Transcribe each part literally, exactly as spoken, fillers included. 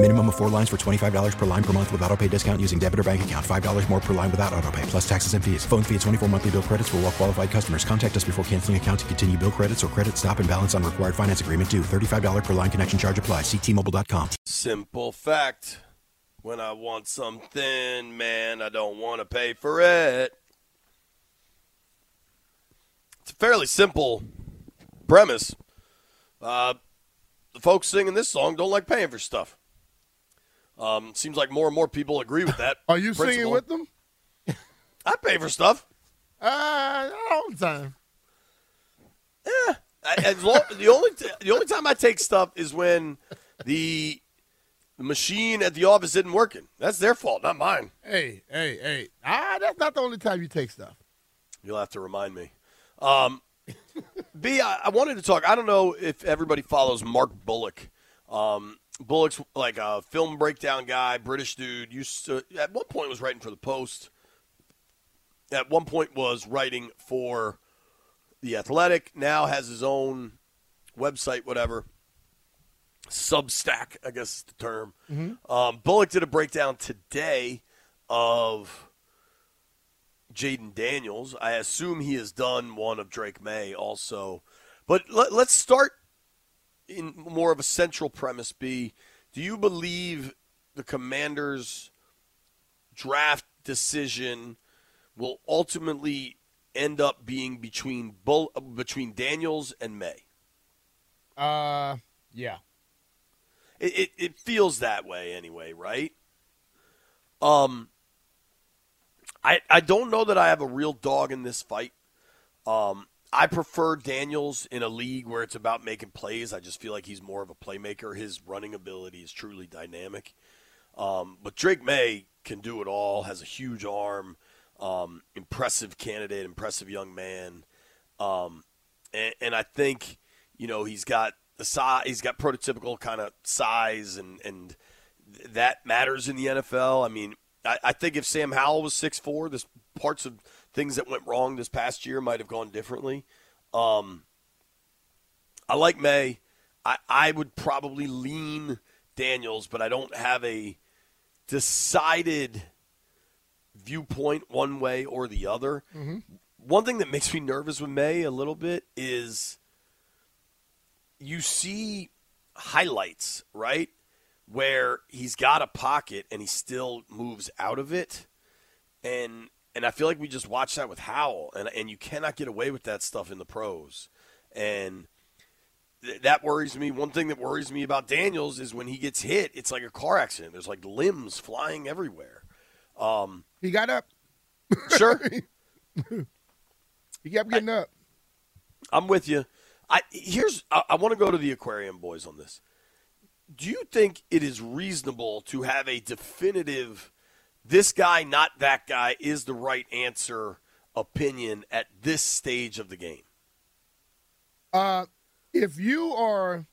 Minimum of four lines for twenty-five dollars per line per month with autopay discount using debit or bank account. five dollars more per line without autopay, plus taxes and fees. Phone fee at twenty-four monthly bill credits for well qualified customers. Contact us before canceling account to continue bill credits or credit stop and balance on required finance agreement due. thirty-five dollars per line connection charge applies. See T Mobile dot com. Simple fact. When I want something, man, I don't want to pay for it. It's a fairly simple premise. Uh, the folks singing this song don't like paying for stuff. Um, seems like more and more people agree with that. Are you principle. Singing with them? I pay for stuff. Uh, all the time. Yeah. I, as long, the only t- the only time I take stuff is when the machine at the office isn't working. That's their fault, not mine. Hey, hey, hey. Ah, that's not the only time you take stuff. You'll have to remind me. Um, B, I, I wanted to talk. I don't know if everybody follows Mark Bullock. Um Bullock's like a film breakdown guy, British dude. Used to, at one point was writing for the Post. At one point was writing for The Athletic. Now has his own website, whatever. Substack, I guess is the term. Mm-hmm. Um, Bullock did a breakdown today of Jayden Daniels. I assume he has done one of Drake Maye also. But let, let's start in more of a central premise, B. Do you believe the Commanders' draft decision will ultimately end up being between Bull, between Daniels and May? Uh, yeah. It, it it feels that way anyway, right? Um, I I don't know that I have a real dog in this fight. Um. I prefer Daniels in a league where it's about making plays. I just feel like he's more of a playmaker. His running ability is truly dynamic. Um, but Drake Maye can do it all, has a huge arm, um, impressive candidate, impressive young man. Um, and, and I think, you know, he's got the size, he's got prototypical kind of size, and, and that matters in the N F L. I mean, I, I think if Sam Howell was six foot four, there's parts of things that went wrong this past year might have gone differently. Um, I like May. I, I would probably lean Daniels, but I don't have a decided viewpoint one way or the other. Mm-hmm. One thing that makes me nervous with May a little bit is you see highlights, right, where he's got a pocket and he still moves out of it. And And I feel like we just watched that with Howell, and and you cannot get away with that stuff in the pros. And th- that worries me. One thing that worries me about Daniels is when he gets hit, it's like a car accident. There's like limbs flying everywhere. Um, he got up. Sure. He kept getting I, up. I'm with you. I here's I, I want to go to the aquarium boys on this. Do you think it is reasonable to have a definitive this guy, not that guy, is the right answer opinion at this stage of the game? Uh, if you are,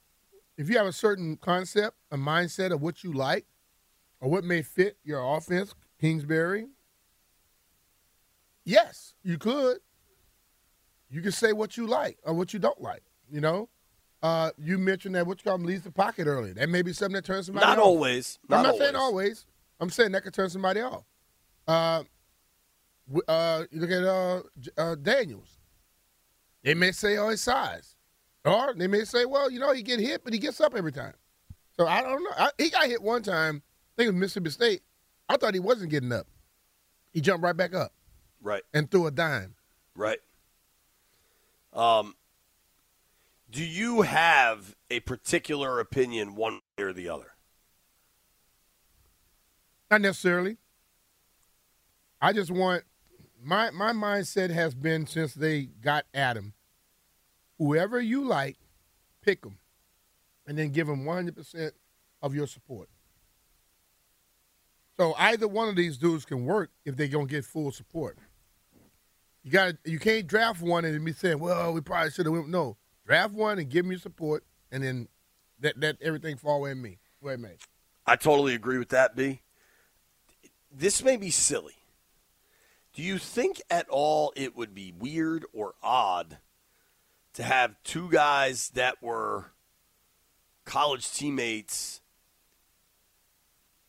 if you have a certain concept, a mindset of what you like or what may fit your offense, Kingsbury, yes, you could. You can say what you like or what you don't like, you know? Uh, you mentioned that what you call him leaves the pocket earlier. That may be something that turns somebody off. Not always. I'm not saying always. I'm saying that could turn somebody off. Uh, uh, you look at uh, uh, Daniels. They may say, oh, his size. Or they may say, well, you know, he get hit, but he gets up every time. So I don't know. I, he got hit one time. I think it was Mississippi State. I thought he wasn't getting up. He jumped right back up. Right. And threw a dime. Right. Um, do you have a particular opinion one way or the other? Not necessarily. I just want my my mindset has been since they got Adam. Whoever you like, pick them, and then give them one hundred percent of your support. So either one of these dudes can work if they're gonna get full support. You got you can't draft one and be saying, "Well, we probably should have went." No, draft one and give me support, and then that let, let everything fall away in me. Wait a minute. I totally agree with that, B. This may be silly. Do you think at all it would be weird or odd to have two guys that were college teammates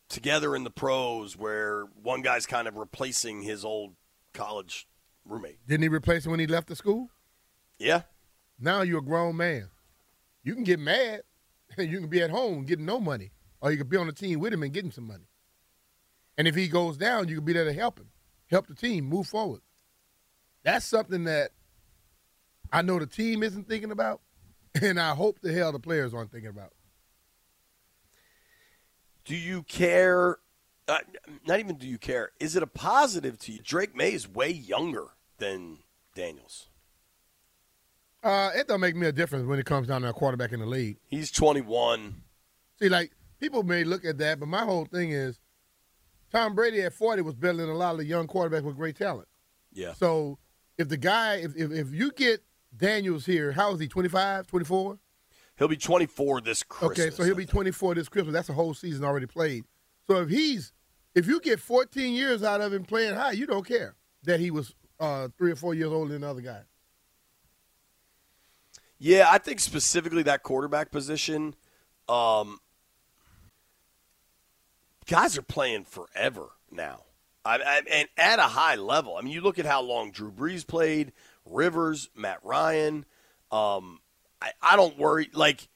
together in the pros where one guy's kind of replacing his old college roommate? Didn't he replace him when he left the school? Yeah. Now you're a grown man. You can get mad and you can be at home getting no money, or you can be on the team with him and get him some money. And if he goes down, you can be there to help him, help the team move forward. That's something that I know the team isn't thinking about, and I hope the hell the players aren't thinking about. Do you care? Uh, not even do you care. Is it a positive to you? Drake Maye is way younger than Daniels. Uh, it don't make me a difference when it comes down to a quarterback in the league. He's twenty-one. See, like, people may look at that, but my whole thing is Tom Brady at forty was better than a lot of the young quarterbacks with great talent. Yeah. So if the guy, if if, if you get Daniels here, how is he, twenty-five, twenty-four? He'll be twenty-four this Christmas. Okay, so he'll be twenty-four this Christmas. That's a whole season already played. So if he's, if you get fourteen years out of him playing high, you don't care that he was uh, three or four years older than the other guy. Yeah, I think specifically that quarterback position, um, guys are playing forever now, I, I, and at a high level. I mean, you look at how long Drew Brees played, Rivers, Matt Ryan. Um, I, I don't worry. Like,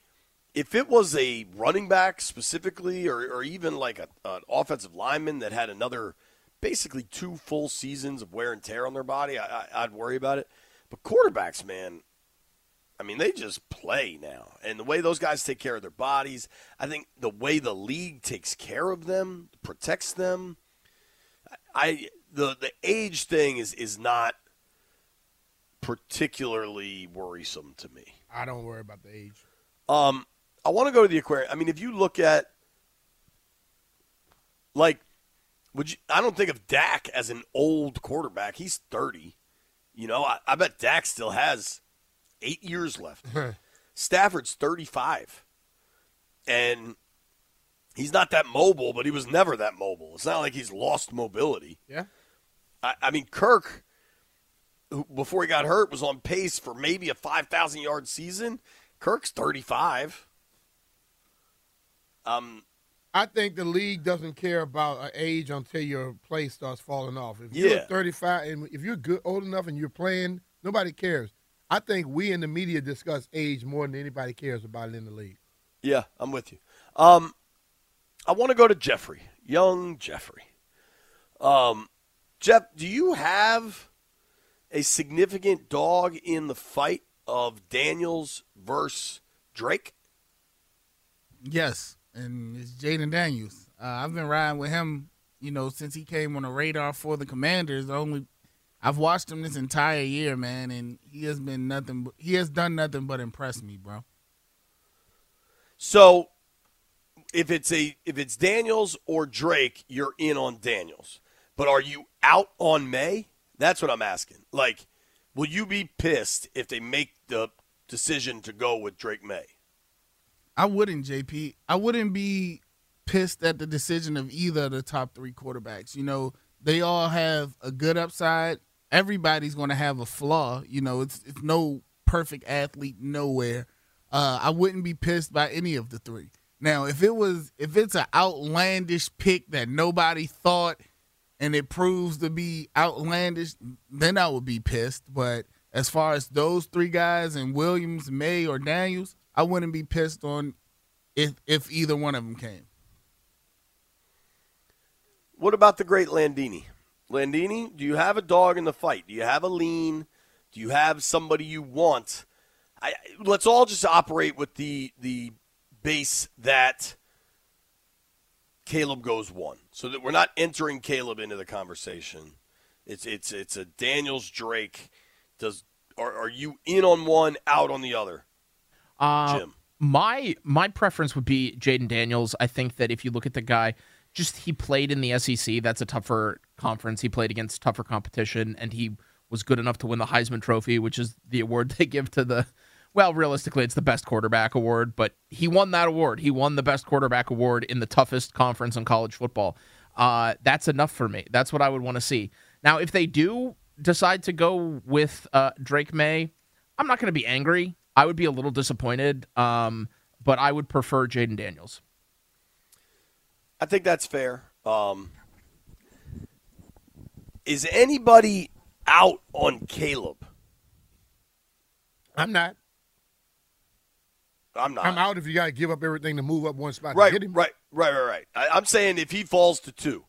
if it was a running back specifically, or, or even like a, an offensive lineman that had another basically two full seasons of wear and tear on their body, I, I, I'd worry about it. But quarterbacks, man. I mean, they just play now. And the way those guys take care of their bodies, I think the way the league takes care of them, protects them, I the the age thing is, is not particularly worrisome to me. I don't worry about the age. Um, I want to go to the aquarium. I mean, if you look at, like, would you, I don't think of Dak as an old quarterback. He's thirty. You know, I, I bet Dak still has eight years left. Stafford's thirty-five. And he's not that mobile, but he was never that mobile. It's not like he's lost mobility. Yeah. I, I mean, Kirk, who, before he got hurt, was on pace for maybe a five thousand yard season. Kirk's thirty-five. Um, I think the league doesn't care about age until your play starts falling off. If yeah. you're thirty-five, and if you're good, old enough and you're playing, nobody cares. I think we in the media discuss age more than anybody cares about it in the league. Yeah, I'm with you. Um, I want to go to Jeffrey, young Jeffrey. Um, Jeff, do you have a significant dog in the fight of Daniels versus Drake? Yes, and it's Jayden Daniels. Uh, I've been riding with him, you know, since he came on the radar for the Commanders. The only I've watched him this entire year, man, and he has been nothing. But, he has done nothing but impress me, bro. So, if it's a if it's Daniels or Drake, you're in on Daniels. But are you out on Maye? That's what I'm asking. Like, will you be pissed if they make the decision to go with Drake Maye? I wouldn't, J P. I wouldn't be pissed at the decision of either of the top three quarterbacks. You know, they all have a good upside. Everybody's going to have a flaw. You know, it's it's no perfect athlete nowhere. Uh, I wouldn't be pissed by any of the three. Now, if it was if it's an outlandish pick that nobody thought and it proves to be outlandish, then I would be pissed. But as far as those three guys and Williams, Maye, or Daniels, I wouldn't be pissed on if if either one of them came. What about the great Landini? Landini, do you have a dog in the fight? Do you have a lean? Do you have somebody you want? I, let's all just operate with the the base that Caleb goes one. So that we're not entering Caleb into the conversation. It's it's it's a Daniels Drake. Does are are you in on one, out on the other? Uh, Jim, my my preference would be Jayden Daniels. I think that if you look at the guy, just he played in the S E C. That's a tougher conference. He played against tougher competition, and he was good enough to win the Heisman Trophy, which is the award they give to the. Well, realistically, it's the best quarterback award, but he won that award. He won the best quarterback award in the toughest conference in college football. Uh, that's enough for me. That's what I would want to see. Now, if they do decide to go with uh, Drake Maye, I'm not going to be angry. I would be a little disappointed, um, but I would prefer Jayden Daniels. I think that's fair. Um, is anybody out on Caleb? I'm not. I'm not. I'm out if you got to give up everything to move up one spot right, to get him. Right, right, right, right. I, I'm saying if he falls to two.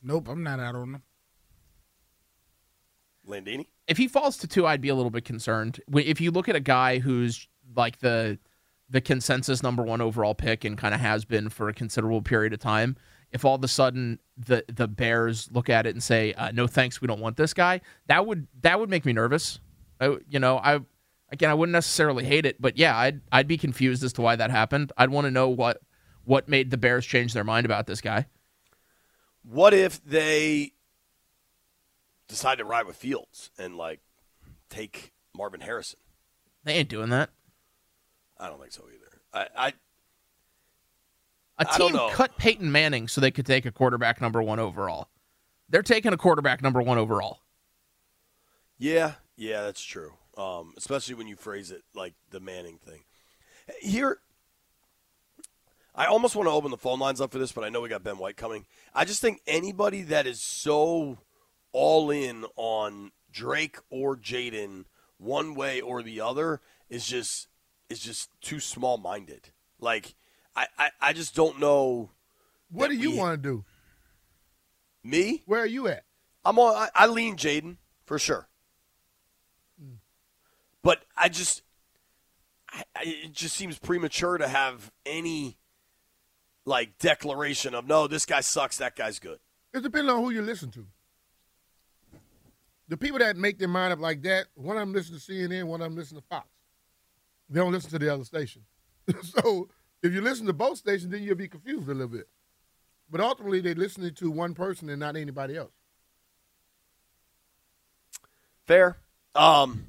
Nope, I'm not out on him. Landini? If he falls to two, I'd be a little bit concerned. If you look at a guy who's like the the consensus number one overall pick and kind of has been for a considerable period of time, if all of a sudden the, the Bears look at it and say, uh, no thanks, we don't want this guy, that would that would make me nervous. I, you know, I... Again, I wouldn't necessarily hate it, but yeah, I'd I'd be confused as to why that happened. I'd want to know what what made the Bears change their mind about this guy. What if they decide to ride with Fields and like take Marvin Harrison? They ain't doing that. I don't think so either. I, I a team I don't know. Cut Peyton Manning so they could take a quarterback number one overall. They're taking a quarterback number one overall. Yeah, yeah, that's true. Um, especially when you phrase it like the Manning thing. Here, I almost want to open the phone lines up for this, but I know we got Ben White coming. I just think anybody that is so all in on Drake or Jayden, one way or the other, is just is just too small-minded. Like, I, I, I just don't know. What do you we, want to do? Me? Where are you at? I'm on. I, I lean Jayden for sure. But I just, I, it just seems premature to have any, like, declaration of, no, this guy sucks, that guy's good. It depends on who you listen to. The people that make their mind up like that, one of them listens to C N N, one of them listens to Fox. They don't listen to the other station. So if you listen to both stations, then you'll be confused a little bit. But ultimately, they're listening to one person and not anybody else. Fair. Um...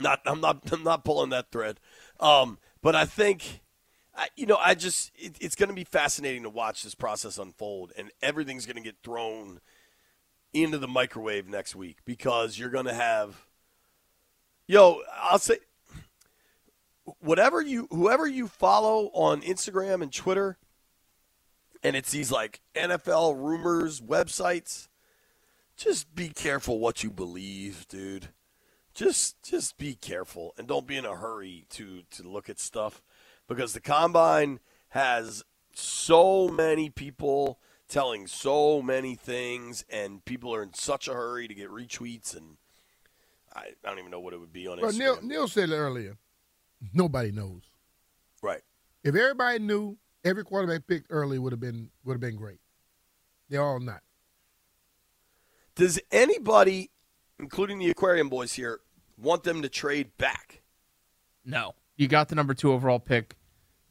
Not, I'm not, I'm not pulling that thread. Um, but I think, I, you know, I just, it, it's going to be fascinating to watch this process unfold, and everything's going to get thrown into the microwave next week because you're going to have, yo, I'll say, whatever you, whoever you follow on Instagram and Twitter, and it's these like N F L rumors websites, just be careful what you believe, dude. Just just be careful and don't be in a hurry to, to look at stuff because the Combine has so many people telling so many things, and people are in such a hurry to get retweets, and I, I don't even know what it would be on well, Instagram. Neil, Neil said earlier, nobody knows. Right. If everybody knew, every quarterback picked early would have been would have been great. They're all not. Does anybody, including the Aquarium Boys here, want them to trade back? No. You got the number two overall pick.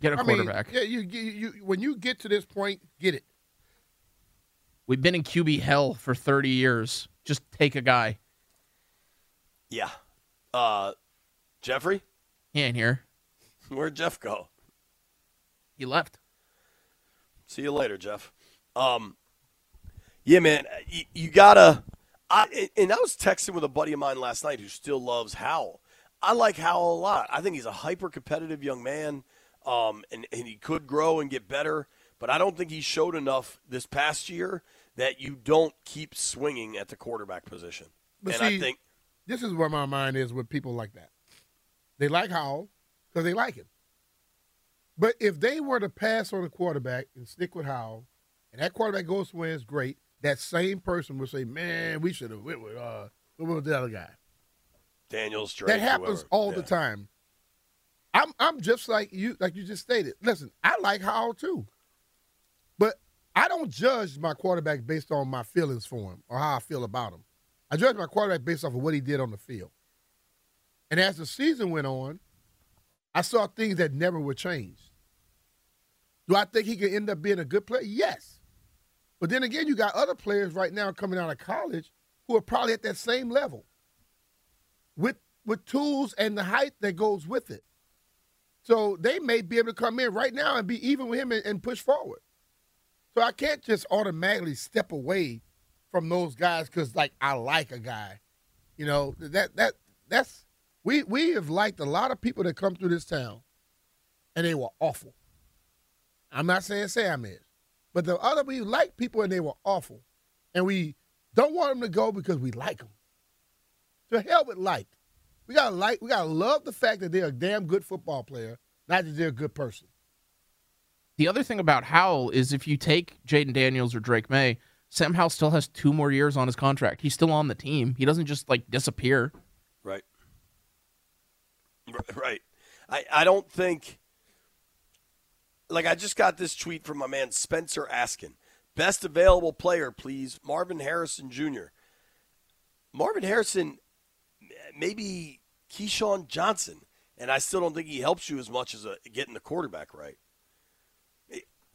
Get a I quarterback. Mean, yeah, you, you, you, when you get to this point, get it. We've been in Q B hell for thirty years. Just take a guy. Yeah. Uh, Jeffrey? He ain't here. Where'd Jeff go? He left. See you later, Jeff. Um, yeah, man, you, you got to... I, and I was texting with a buddy of mine last night who still loves Howell. I like Howell a lot. I think he's a hyper-competitive young man, um, and, and he could grow and get better, but I don't think he showed enough this past year that you don't keep swinging at the quarterback position. But and see, I think this is where my mind is with people like that. They like Howell because they like him. But if they were to pass on a quarterback and stick with Howell, and that quarterback goes to win, it's great. That same person will say, man, we should have went with uh, what was the other guy? Daniels, Drake. That happens whoever. all yeah. the time. I'm I'm just like you, like you just stated. Listen, I like Howell too. I don't judge my quarterback based on my feelings for him or how I feel about him. I judge my quarterback based off of what he did on the field. And as the season went on, I saw things that never were changed. Do I think he could end up being a good player? Yes. But then again, you got other players right now coming out of college who are probably at that same level with with tools and the height that goes with it. So they may be able to come in right now and be even with him and, and push forward. So I can't just automatically step away from those guys because, like, I like a guy. You know, that that that's we we have liked a lot of people that come through this town, and they were awful. I'm not saying Sam is. But the other, we like people and they were awful. And we don't want them to go because we like them. To hell with like. We gotta like, we gotta love the fact that they're a damn good football player, not that they're a good person. The other thing about Howell is if you take Jayden Daniels or Drake Maye, Sam Howell still has two more years on his contract. He's still on the team. He doesn't just like disappear. Right. Right. I, I don't think Like, I just got this tweet from my man Spencer Askin. Best available player, please, Marvin Harrison Junior Marvin Harrison, maybe Keyshawn Johnson, and I still don't think he helps you as much as a, getting the quarterback right.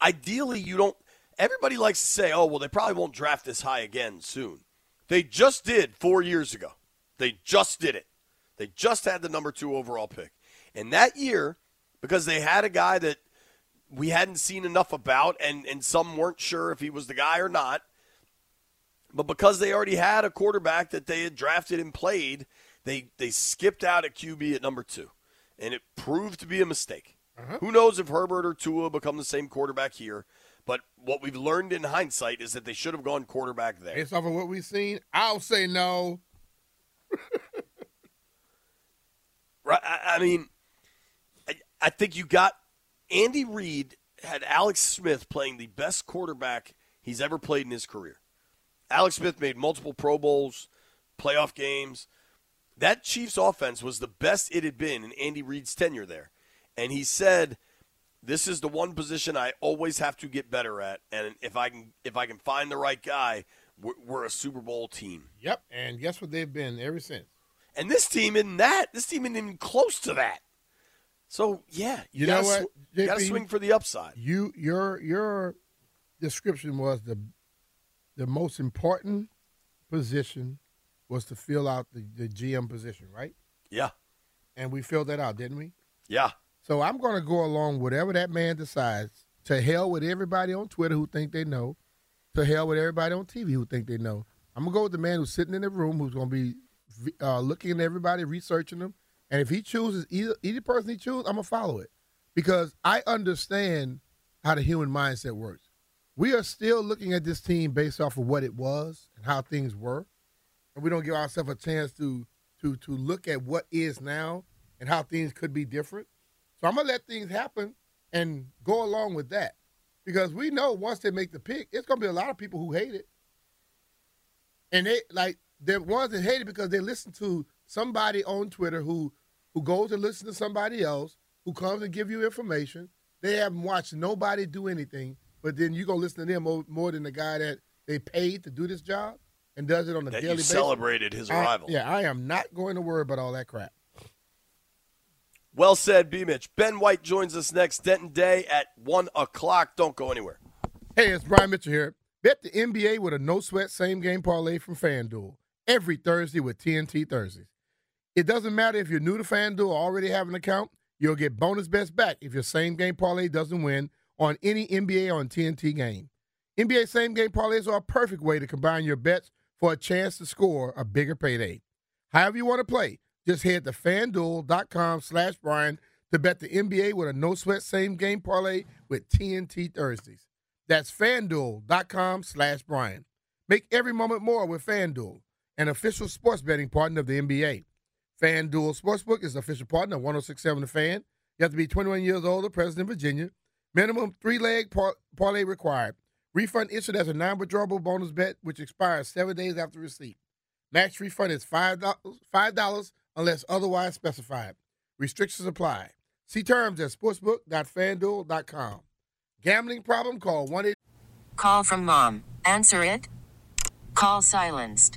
Ideally, you don't – everybody likes to say, oh, well, they probably won't draft this high again soon. They just did four years ago. They just did it. They just had the number two overall pick. And that year, because they had a guy that – we hadn't seen enough about, and, and some weren't sure if he was the guy or not. But because they already had a quarterback that they had drafted and played, they they skipped out at Q B at number two. And it proved to be a mistake. Uh-huh. Who knows if Herbert or Tua become the same quarterback here. But what we've learned in hindsight is that they should have gone quarterback there. Based off of what we've seen, I'll say no. Right? I, I mean, I, I think you got – Andy Reid had Alex Smith playing the best quarterback he's ever played in his career. Alex Smith made multiple Pro Bowls, playoff games. That Chiefs offense was the best it had been in Andy Reid's tenure there. And he said, this is the one position I always have to get better at. And if I can if I can find the right guy, we're, we're a Super Bowl team. Yep, and guess what they've been ever since. And this team isn't that. This team isn't even close to that. So, yeah, you, you got to sw- swing for the upside. You Your your description was the the most important position was to fill out the, the G M position, right? Yeah. And we filled that out, didn't we? Yeah. So I'm going to go along whatever that man decides. To hell with everybody on Twitter who think they know. To hell with everybody on T V who think they know. I'm going to go with the man who's sitting in the room who's going to be uh, looking at everybody, researching them. And if he chooses, either, either person he chooses, I'm going to follow it. Because I understand how the human mindset works. We are still looking at this team based off of what it was and how things were. And we don't give ourselves a chance to to to look at what is now and how things could be different. So I'm going to let things happen and go along with that. Because we know once they make the pick, it's going to be a lot of people who hate it. And they like they're ones that hate it because they listen to somebody on Twitter who who goes and listens to somebody else, who comes and give you information. They haven't watched nobody do anything, but then you go listen to them more, more than the guy that they paid to do this job and does it on a that daily basis. That you celebrated his arrival. I, yeah, I am not going to worry about all that crap. Well said, B-Mitch. Ben White joins us next. Denton Day at one o'clock. Don't go anywhere. Hey, it's Brian Mitchell here. Bet the N B A with a no-sweat same-game parlay from FanDuel. Every Thursday with T N T Thursdays. It doesn't matter if you're new to FanDuel or already have an account. You'll get bonus bets back if your same-game parlay doesn't win on any N B A on T N T game. N B A same-game parlays are a perfect way to combine your bets for a chance to score a bigger payday. However you want to play, just head to FanDuel.com slash Brian to bet the N B A with a no-sweat same-game parlay with T N T Thursdays. That's FanDuel.com slash Brian. Make every moment more with FanDuel, an official sports betting partner of the N B A. FanDuel Sportsbook is the official partner of one oh six point seven The Fan. You have to be twenty-one years old or present in Virginia. Minimum three-leg par- parlay required. Refund issued as a non-withdrawable bonus bet, which expires seven days after receipt. Max refund is five dollars unless otherwise specified. Restrictions apply. See terms at sportsbook dot fan duel dot com. Gambling problem? Call one eight hundred Call from mom. Answer it. Call silenced.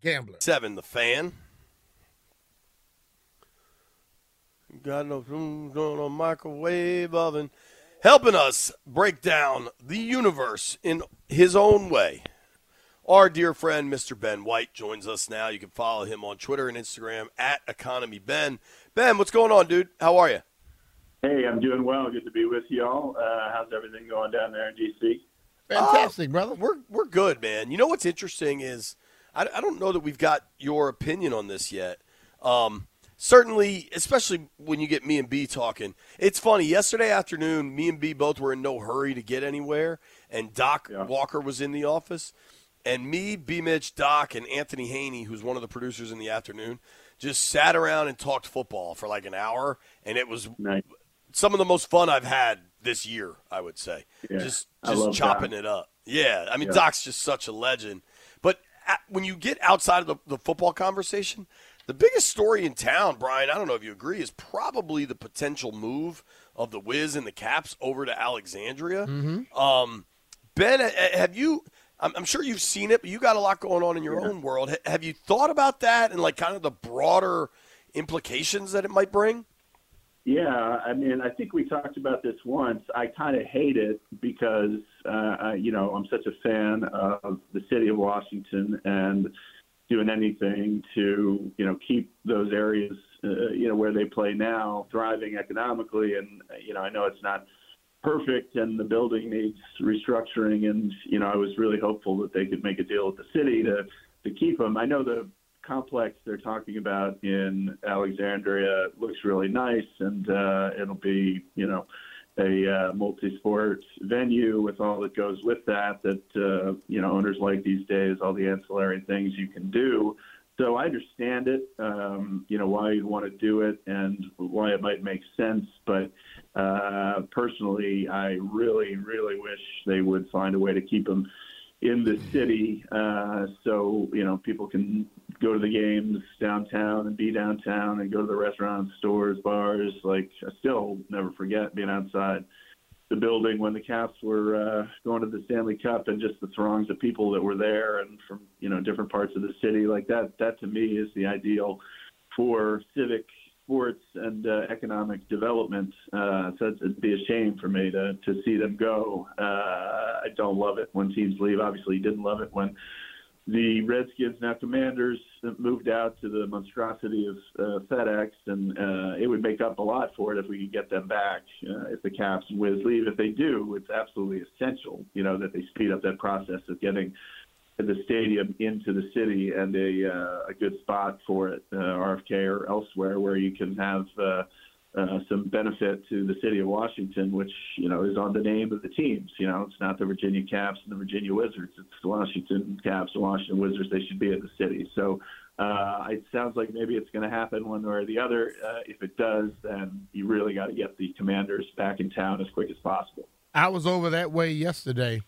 Gambler. Seven, the fan. Got no going on microwave oven. Helping us break down the universe in his own way. Our dear friend, Mister Ben White, joins us now. You can follow him on Twitter and Instagram at EconomyBen. Ben, what's going on, dude? How are you? Hey, I'm doing well. Good to be with y'all. Uh, how's everything going down there in D C? Fantastic, uh, brother. We're we're good, man. You know what's interesting is I, I don't know that we've got your opinion on this yet. Um, certainly, especially when you get me and B talking. It's funny. Yesterday afternoon, me and B both were in no hurry to get anywhere, and Doc yeah. Walker was in the office. And me, B Mitch, Doc, and Anthony Haney, who's one of the producers in the afternoon, just sat around and talked football for like an hour, and it was nice. Some of the most fun I've had this year, I would say. Yeah. Just just chopping Doc. It up. Yeah, I mean, yeah. Doc's just such a legend. But when you get outside of the, the football conversation, the biggest story in town, Brian, I don't know if you agree, is probably the potential move of the Wiz and the Caps over to Alexandria. Mm-hmm. Um, Ben, have you – I'm sure you've seen it, but you got a lot going on in your yeah. own world. Have you thought about that and, like, kind of the broader implications that it might bring? Yeah, I mean, I think we talked about this once. I kind of hate it because, uh, I, you know, I'm such a fan of the city of Washington and doing anything to, you know, keep those areas, uh, you know, where they play now thriving economically. And, you know, I know it's not perfect and the building needs restructuring. And, you know, I was really hopeful that they could make a deal with the city to, to keep them. I know the complex they're talking about in Alexandria looks really nice, and uh, it'll be, you know, a uh, multi-sport venue with all that goes with that, that, uh, you know, owners like these days, all the ancillary things you can do. So I understand it, um, you know, why you'd want to do it and why it might make sense. But uh, personally, I really, really wish they would find a way to keep them in the city, uh, so, you know, people can go to the games downtown and be downtown and go to the restaurants, stores, bars. Like, I still never forget being outside the building when the Caps were uh, going to the Stanley Cup, and just the throngs of people that were there and from, you know, different parts of the city. Like, that, that to me is the ideal for civic sports and uh, economic development. Uh, so it'd be a shame for me to, to see them go. Uh, I don't love it when teams leave. Obviously, didn't love it when the Redskins, now Commanders, moved out to the monstrosity of uh, FedEx, and uh, it would make up a lot for it if we could get them back. Uh, if the Caps and Wiz leave, if they do, it's absolutely essential, you know, that they speed up that process of getting the stadium into the city and a, uh, a good spot for it, uh, R F K or elsewhere, where you can have uh, uh, some benefit to the city of Washington, which, you know, is on the name of the teams. You know, it's not the Virginia Caps and the Virginia Wizards. It's the Washington Caps and Washington Wizards. They should be in the city. So uh, it sounds like maybe it's going to happen one way or the other. Uh, if it does, then you really got to get the Commanders back in town as quick as possible. I was over that way yesterday.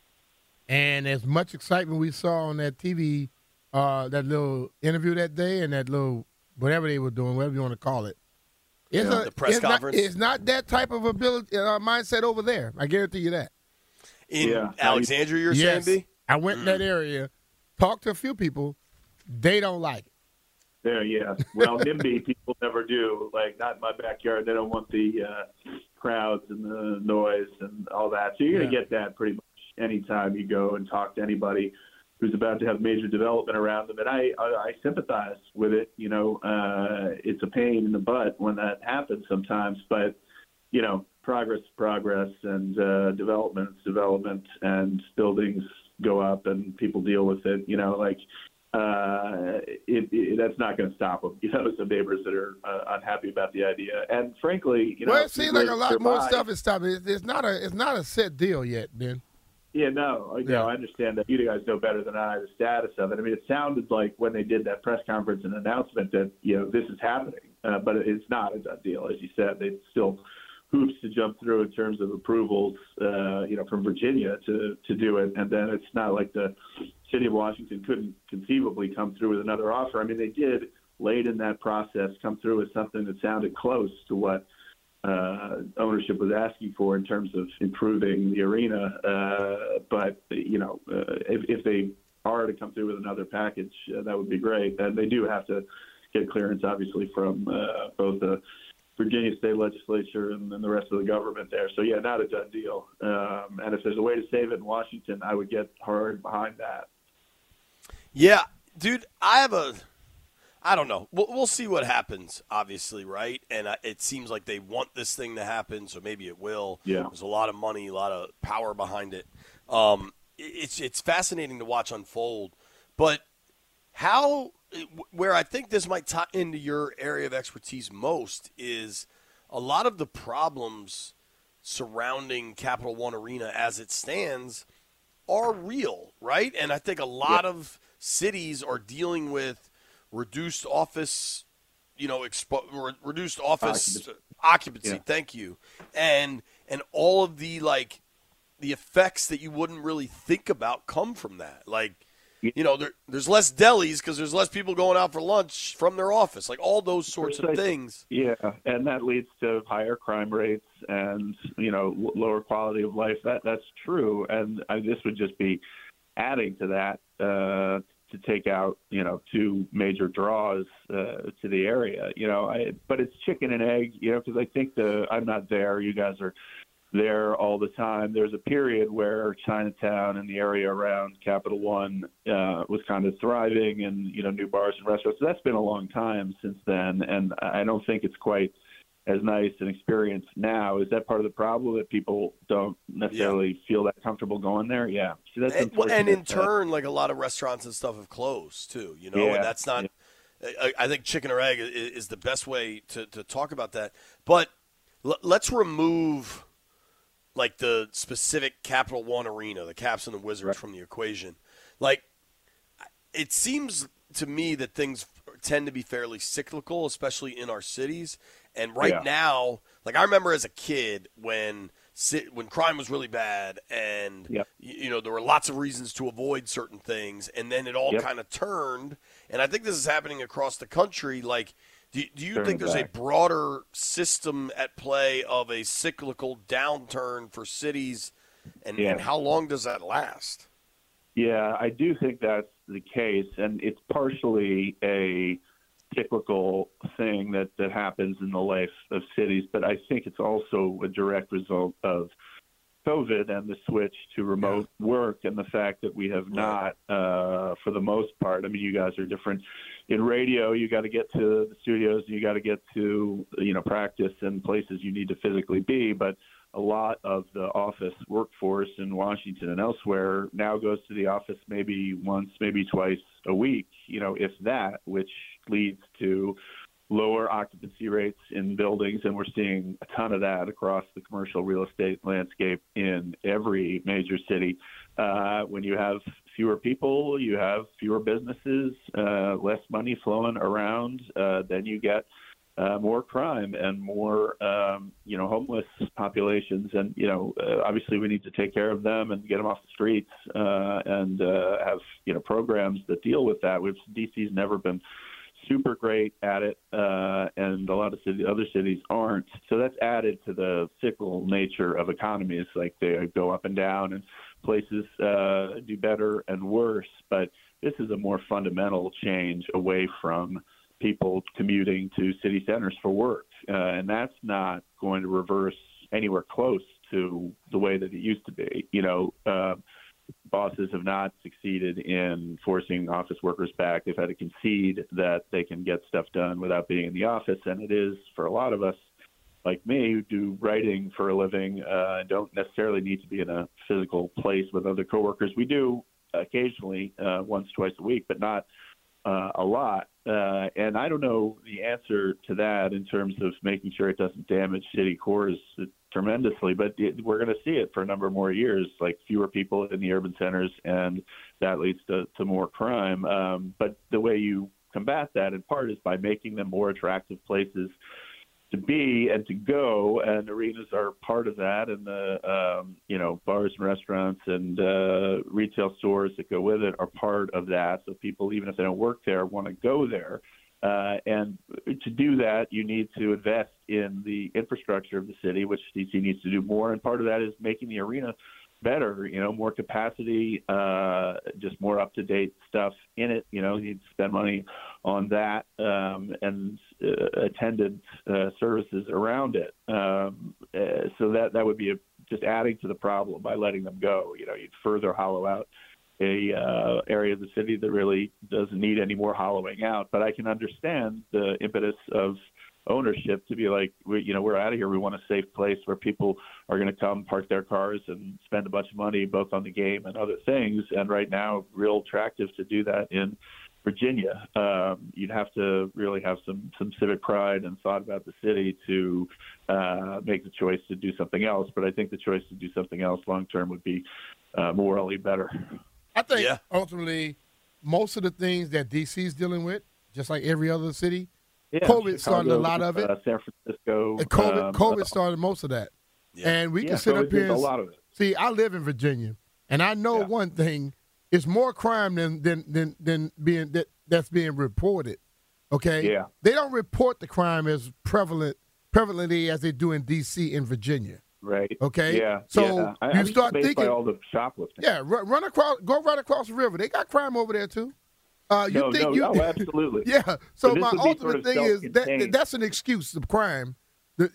And as much excitement we saw on that T V, uh, that little interview that day and that little whatever they were doing, whatever you want to call it. It's yeah, a, the press it's conference. Not, it's not that type of ability uh, mindset over there. I guarantee you that. In yeah. Alexandria, you're yes. saying, B? I went mm. in that area, talked to a few people. They don't like it. There, yeah. Well, NIMBY people never do. Like, not in my backyard. They don't want the uh, crowds and the noise and all that. So you're yeah. going to get that pretty much anytime you go and talk to anybody who's about to have major development around them. And I, I, I sympathize with it. You know, uh, it's a pain in the butt when that happens sometimes, but, you know, progress, progress, and uh, development, development, and buildings go up and people deal with it. You know, like uh, it, it, that's not going to stop them. You know, some neighbors that are uh, unhappy about the idea. And frankly, you know, well, it seems like a lot survive. more stuff is stopping. It's, it's not a, it's not a set deal yet, Ben. Yeah, no, no, yeah. I understand that. You guys know better than I the status of it. I mean, it sounded like when they did that press conference and announcement that, you know, this is happening, uh, but it's not a done deal. As you said, they still hoops to jump through in terms of approvals, uh, you know, from Virginia to, to do it. And then it's not like the city of Washington couldn't conceivably come through with another offer. I mean, they did late in that process come through with something that sounded close to what Uh, ownership was asking for in terms of improving the arena. Uh, but, you know, uh, if, if they are to come through with another package, uh, that would be great. And they do have to get clearance, obviously, from uh, both the Virginia state legislature and, and the rest of the government there. So, yeah, not a done deal. Um, and if there's a way to save it in Washington, I would get hard behind that. Yeah, dude, I have a – I don't know. We'll, we'll see what happens, obviously, right? And uh, it seems like they want this thing to happen, so maybe it will. Yeah. There's a lot of money, a lot of power behind it. Um, it's it's fascinating to watch unfold. But how – where I think this might tie into your area of expertise most is a lot of the problems surrounding Capital One Arena as it stands are real, right? And I think a lot yeah. of cities are dealing with reduced office, you know, expo- reduced office occupancy. occupancy yeah. Thank you, and and all of the like, the effects that you wouldn't really think about come from that. Like, you know, there, there's less delis because there's less people going out for lunch from their office. Like all those sorts Precisely. of things. Yeah, and that leads to higher crime rates and, you know, l- lower quality of life. That that's true, and I, this would just be adding to that. Uh, to take out, you know, two major draws uh, to the area, you know, I, but it's chicken and egg, you know, because I think the, I'm not there. You guys are there all the time. There's a period where Chinatown and the area around Capital One uh, was kind of thriving and, you know, new bars and restaurants. So that's been a long time since then. And I don't think it's quite as nice an experience now. Is that part of the problem that people don't necessarily yeah. feel that comfortable going there? Yeah. See, that's and, and in turn, like a lot of restaurants and stuff have closed too, you know, yeah. and that's not, yeah. I, I think chicken or egg is, is the best way to, to talk about that. But l- let's remove like the specific Capital One Arena, the Caps and the Wizards right. from the equation. Like it seems to me that things tend to be fairly cyclical, especially in our cities. And right yeah. now, like I remember as a kid when when crime was really bad and, yep. you, you know, there were lots of reasons to avoid certain things. And then it all yep. kind of turned. And I think this is happening across the country. Like, do, do you Turning think there's back. a broader system at play of a cyclical downturn for cities? And, yeah. and how long does that last? Yeah, I do think that's the case. And it's partially a cyclical thing that, that happens in the life of cities, but I think it's also a direct result of COVID and the switch to remote yeah. work and the fact that we have not, uh, for the most part, I mean, you guys are different. In radio, you got to get to the studios, you got to get to, you know, practice and places you need to physically be, but a lot of the office workforce in Washington and elsewhere now goes to the office maybe once, maybe twice a week, you know, if that, which leads to lower occupancy rates in buildings. And we're seeing a ton of that across the commercial real estate landscape in every major city. Uh, when you have fewer people, you have fewer businesses, uh, less money flowing around, uh, then you get Uh, more crime and more, um, you know, homeless populations. And, you know, uh, obviously we need to take care of them and get them off the streets uh, and uh, have, you know, programs that deal with that. Which D C's never been super great at it, uh, and a lot of city, other cities aren't. So that's added to the cyclical nature of economies. Like they go up and down and places uh, do better and worse. But this is a more fundamental change away from people commuting to city centers for work. Uh, and that's not going to reverse anywhere close to the way that it used to be. You know, uh, bosses have not succeeded in forcing office workers back. They've had to concede that they can get stuff done without being in the office. And it is, for a lot of us, like me, who do writing for a living, uh, don't necessarily need to be in a physical place with other coworkers. We do occasionally, uh, once, twice a week, but not uh, a lot. Uh, and I don't know the answer to that in terms of making sure it doesn't damage city cores tremendously, but it, we're going to see it for a number more years, like fewer people in the urban centers, and that leads to, to more crime. Um, but the way you combat that, in part, is by making them more attractive places to be and to go, and arenas are part of that, and the um, you know bars and restaurants and uh, retail stores that go with it are part of that. So people, even if they don't work there, want to go there. Uh, and to do that, you need to invest in the infrastructure of the city, which D C needs to do more. And part of that is making the arena better, you know, more capacity, uh, just more up-to-date stuff in it. You know, you need to spend money on that um, and uh, attendant uh, services around it. Um, uh, so that, that would be a, just adding to the problem by letting them go. You know, you'd further hollow out a uh, area of the city that really doesn't need any more hollowing out. But I can understand the impetus of ownership to be like, we, you know, we're out of here. We want a safe place where people are going to come, park their cars, and spend a bunch of money both on the game and other things. And right now, real attractive to do that in Virginia. Um, you'd have to really have some, some civic pride and thought about the city to uh, make the choice to do something else. But I think the choice to do something else long-term would be uh, morally better. I think yeah. ultimately most of the things that D C is dealing with, just like every other city, yeah, COVID Chicago, started a lot of it. Uh, San Francisco. And COVID, um, COVID started most of that. Yeah. And we yeah, can sit COVID up here and a lot of it. See, I live in Virginia, and I know yeah. one thing. It's more crime than than than, than being that, that's being reported, okay? Yeah. They don't report the crime as prevalent prevalently as they do in D C and Virginia. Right. Okay. Yeah. So yeah. I, you I'm start thinking by all the shoplifting. Yeah. Run, run across. Go right across the river. They got crime over there too. Uh, you no, think no, you? Oh, absolutely. Yeah. So, so my ultimate sort of thing is that that's an excuse of crime.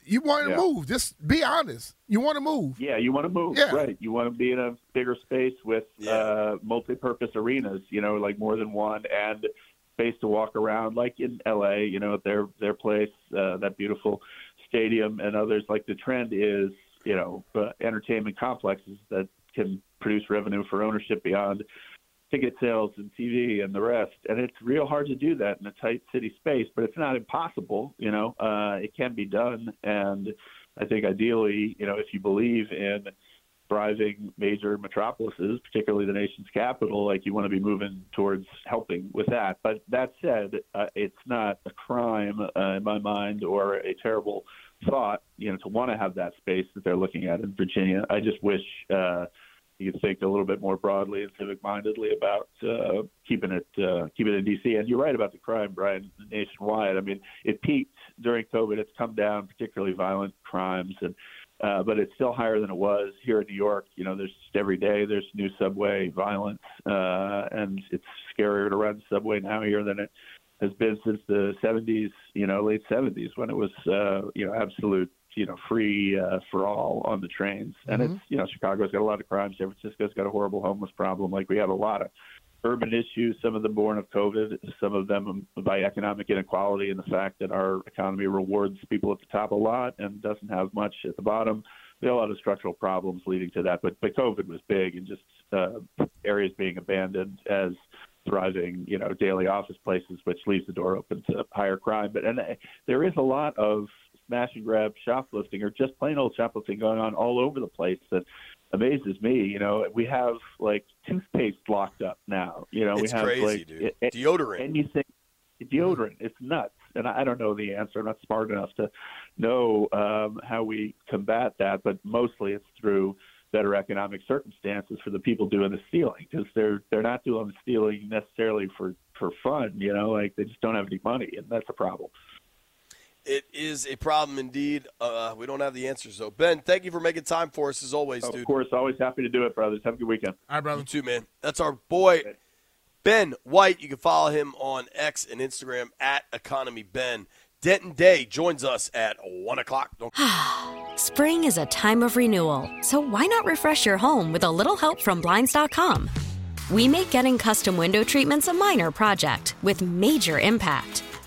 You want to yeah. move. Just be honest. You want to move. Yeah. You want to move. Yeah. Right. You want to be in a bigger space with yeah. uh, multi-purpose arenas. You know, like more than one and space to walk around. Like in L A, you know, at their their place, uh, that beautiful stadium, and others. Like the trend is, you know, uh, entertainment complexes that can produce revenue for ownership beyond ticket sales and T V and the rest. And it's real hard to do that in a tight city space, but it's not impossible. You know, uh, it can be done. And I think ideally, you know, if you believe in thriving major metropolises, particularly the nation's capital, like you want to be moving towards helping with that. But that said, uh, it's not a crime uh, in my mind or a terrible thought, you know, to want to have that space that they're looking at in Virginia. I just wish uh, you could think a little bit more broadly and civic-mindedly about uh, keeping it uh, keeping it in D C. And you're right about the crime, Brian, nationwide. I mean, it peaked during COVID. It's come down, particularly violent crimes, and uh, but it's still higher than it was here in New York. You know, there's just every day there's new subway violence, uh, and it's scarier to ride the subway now here than it has been since the seventies, you know, late seventies, when it was, uh, you know, absolute, you know, free uh, for all on the trains. And mm-hmm. it's, you know, Chicago's got a lot of crime. San Francisco's got a horrible homeless problem. Like we have a lot of urban issues, some of them born of COVID, some of them by economic inequality and the fact that our economy rewards people at the top a lot and doesn't have much at the bottom. We have a lot of structural problems leading to that. But, but COVID was big, and just uh, areas being abandoned as thriving, you know, daily office places, which leaves the door open to higher crime. But and uh, there is a lot of smash and grab shoplifting, or just plain old shoplifting, going on all over the place that amazes me. You know, we have like toothpaste locked up now. You know, it's we have crazy, like dude. It, it, deodorant. Anything, deodorant. It's nuts. And I don't know the answer. I'm not smart enough to know um, how we combat that. But mostly, it's through better economic circumstances for the people doing the stealing, because they're they're not doing the stealing necessarily for, for fun, you know, like they just don't have any money, and that's a problem. It is a problem indeed. Uh, we don't have the answers, though. Ben, thank you for making time for us, as always, oh, dude. Of course, always happy to do it, brothers. Have a good weekend. All right, brother. You too, man. That's our boy, Ben White. You can follow him on X and Instagram, at EconomyBen. Denton Day joins us at one o'clock. Don't- Spring is a time of renewal, so why not refresh your home with a little help from Blinds dot com? We make getting custom window treatments a minor project with major impact.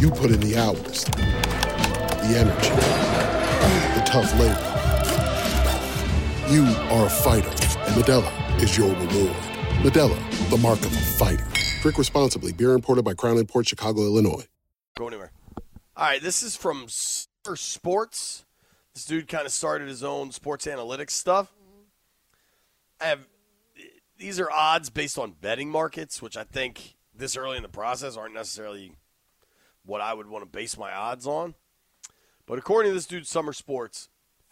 You put in the hours, the energy, the tough labor. You are a fighter, and Modelo is your reward. Modelo, the mark of a fighter. Drink responsibly. Beer imported by Crown Imports, Chicago, Illinois. Go anywhere. All right, this is from Super Sports. This dude kind of started his own sports analytics stuff. I have, these are odds based on betting markets, which I think this early in the process aren't necessarily what I would want to base my odds on. But according to this dude, Summer Sports,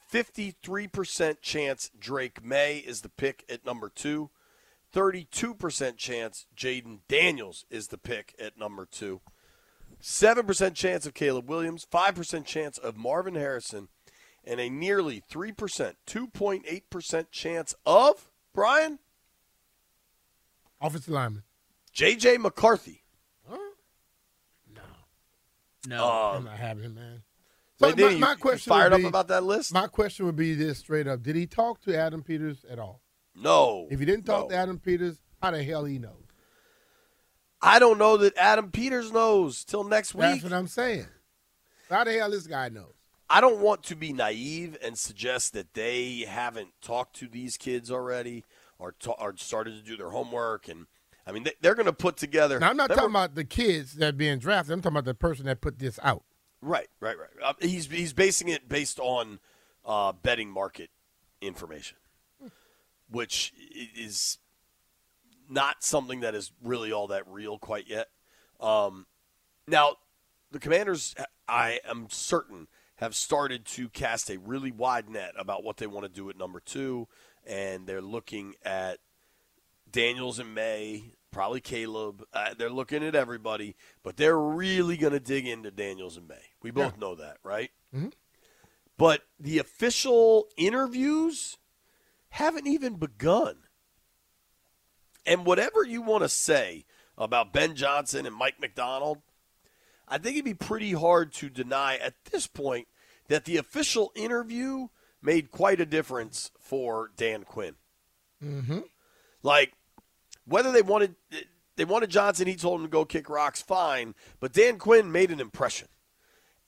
fifty-three percent chance Drake Maye is the pick at number two. thirty-two percent chance Jayden Daniels is the pick at number two. seven percent chance of Caleb Williams, five percent chance of Marvin Harrison, and a nearly three percent, two point eight percent chance of, Brian? Offensive lineman. J J. McCarthy. Huh? No. No. Uh, I'm not having him, man. So wait, my, you, my question you fired be, up about that list? My question would be this straight up. Did he talk to Adam Peters at all? No. If he didn't talk no. to Adam Peters, how the hell he knows? I don't know that Adam Peters knows till next week. That's what I'm saying. How the hell this guy knows? I don't want to be naive and suggest that they haven't talked to these kids already or, ta- or started to do their homework. And I mean, they- they're going to put together. Now, I'm not talking were... about the kids that are being drafted. I'm talking about the person that put this out. Right, right, right. Uh, he's he's basing it based on uh, betting market information, which is – not something that is really all that real quite yet. Um, now, the Commanders, I am certain, have started to cast a really wide net about what they want to do at number two, and they're looking at Daniels and Maye, probably Caleb. Uh, they're looking at everybody, but they're really going to dig into Daniels and Maye. We both yeah. know that, right? Mm-hmm. But the official interviews haven't even begun. And whatever you want to say about Ben Johnson and Mike McDonald, I think it'd be pretty hard to deny at this point that the official interview made quite a difference for Dan Quinn. Mm-hmm. Like, whether they wanted they wanted Johnson, he told him to go kick rocks, fine. But Dan Quinn made an impression.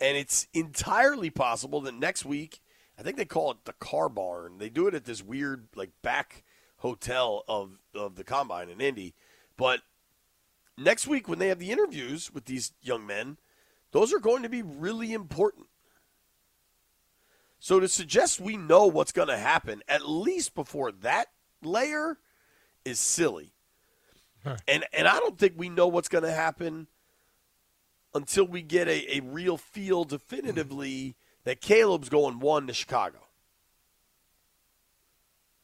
And it's entirely possible that next week, I think they call it the Car Barn. They do it at this weird, like, back hotel of, of the Combine in Indy. But next week when they have the interviews with these young men, those are going to be really important. So to suggest we know what's going to happen, at least before that layer, is silly. Huh. And and I don't think we know what's going to happen until we get a, a real feel definitively mm. that Caleb's going one to Chicago.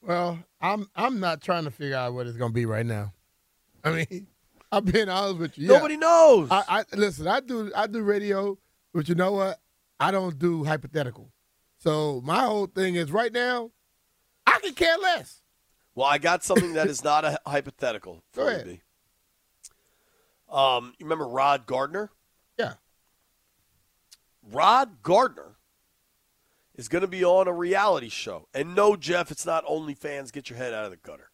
Well, I'm I'm not trying to figure out what it's going to be right now. I mean, I've been honest with you. Yeah, nobody knows. I, I listen. I do I do radio, but you know what? I don't do hypothetical. So my whole thing is right now, I can care less. Well, I got something that is not a hypothetical. Go ahead. Me. Um, you remember Rod Gardner? Yeah. Rod Gardner is going to be on a reality show. And no, Jeff, it's not OnlyFans. Get your head out of the gutter.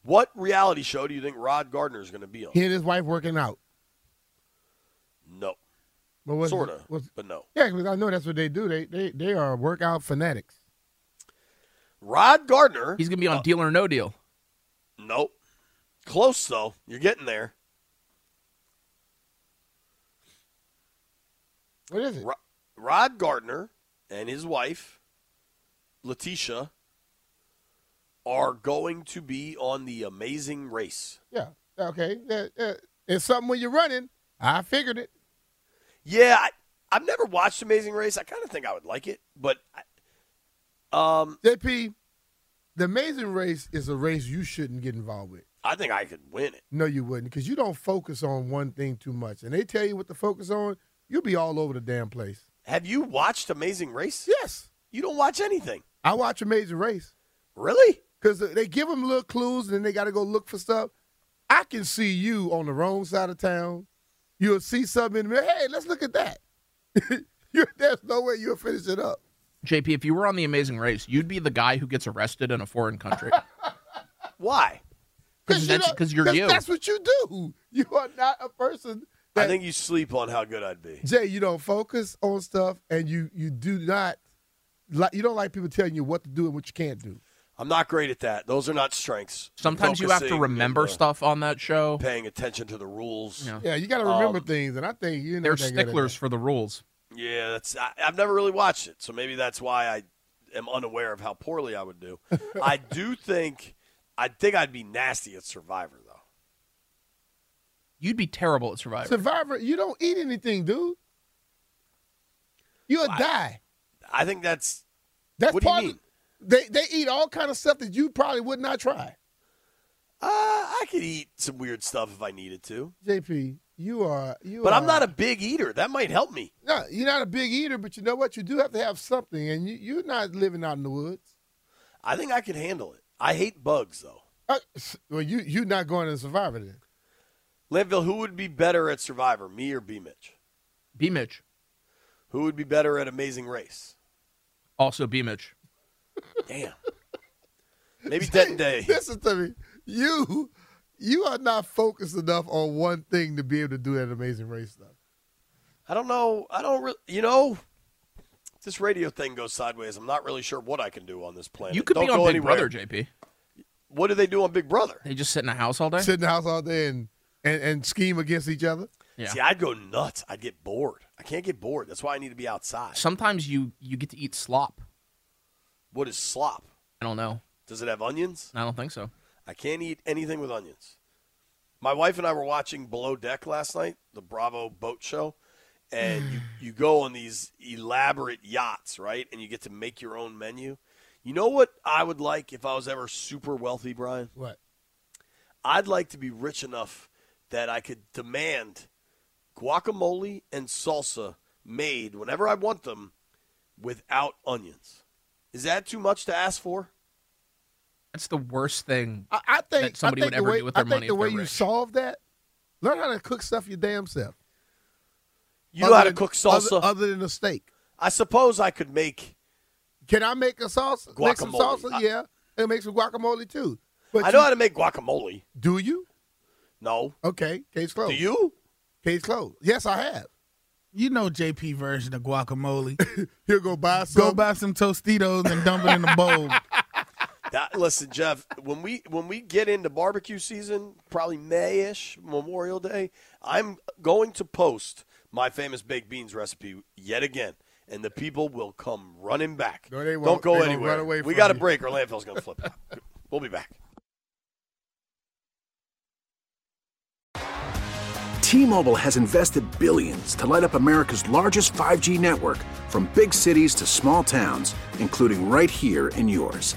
What reality show do you think Rod Gardner is going to be on? He and his wife working out. Well, sort of, was, but no. Yeah, because I know that's what they do. They they they are workout fanatics. Rod Gardner. He's going to be on uh, Deal or No Deal. Nope. Close, though. You're getting there. What is it? Rod, Rod Gardner and his wife, Letitia, are going to be on the Amazing Race. Yeah. Okay. Yeah, yeah. It's something when you're running. I figured it. Yeah, I, I've never watched Amazing Race. I kind of think I would like it, but I, um, J P, the Amazing Race is a race you shouldn't get involved with. I think I could win it. No, you wouldn't, because you don't focus on one thing too much, and they tell you what to focus on, you'll be all over the damn place. Have you watched Amazing Race? Yes. You don't watch anything. I watch Amazing Race. Really? Because they give them little clues, and then they got to go look for stuff. I can see you on the wrong side of town. You'll see something, and hey, let's look at that. There's no way you'll finish it up. J P, if you were on The Amazing Race, you'd be the guy who gets arrested in a foreign country. Why? Because you you're that's, you. That's what you do. You are not a person that, I think you sleep on how good I'd be. Jay, you don't focus on stuff, and you, you do not – you don't like people telling you what to do and what you can't do. I'm not great at that. Those are not strengths. Sometimes Focusing you have to remember stuff on that show. Paying attention to the rules. Yeah, yeah you got to remember um, things, and I think you know they're sticklers for the rules. Yeah, that's. I, I've never really watched it, so maybe that's why I am unaware of how poorly I would do. I do think, I think I'd be nasty at Survivor though. You'd be terrible at Survivor. Survivor, you don't eat anything, dude. You'll I, die. I think that's. That's what part do you mean? Of, They they eat all kind of stuff that you probably would not try. Uh, I could eat some weird stuff if I needed to. J P, you are you. But are, I'm not a big eater. That might help me. No, you're not a big eater, but you know what? You do have to have something, and you, you're not living out in the woods. I think I could handle it. I hate bugs, though. Uh, well, you, you're not going to Survivor, then. Landville, who would be better at Survivor, me or B-Mitch? B-Mitch. Who would be better at Amazing Race? Also B-Mitch. Damn. Maybe Denton Day. Listen to me. You you are not focused enough on one thing to be able to do that Amazing Race stuff. I don't know. I don't really, you know, if this radio thing goes sideways, I'm not really sure what I can do on this planet. You could don't be on Big anywhere. Brother, J P. What do they do on Big Brother? They just sit in the house all day? Sit in the house all day and, and, and scheme against each other? Yeah. See, I'd go nuts. I'd get bored. I can't get bored. That's why I need to be outside. Sometimes you, you get to eat slop. What is slop? I don't know. Does it have onions? I don't think so. I can't eat anything with onions. My wife and I were watching Below Deck last night, the Bravo boat show, and you, you go on these elaborate yachts, right, and you get to make your own menu. You know what I would like if I was ever super wealthy, Brian? What? I'd like to be rich enough that I could demand guacamole and salsa made whenever I want them without onions. Is that too much to ask for? That's the worst thing I, I think, that somebody I think would ever way, do with their I money. I think the way you rich. solve that, learn how to cook stuff your damn self. You other know how than, to cook salsa? Other, other than a steak. I suppose I could make. Can I make a salsa? Guacamole. Make some salsa? I, yeah. And make some guacamole, too. But I know you, how to make guacamole. Do you? No. Okay. Case closed. Do you? Case closed. Yes, I have. You know J P version of guacamole. He'll go buy some. Go buy some Tostitos and dump it in a bowl. That, listen, Jeff, when we when we get into barbecue season, probably May-ish, Memorial Day, I'm going to post my famous baked beans recipe yet again, and the people will come running back. No, they won't. Don't go they anywhere. Run we got a break or Landfill's going to flip out. We'll be back. T-Mobile has invested billions to light up America's largest five G network from big cities to small towns, including right here in yours.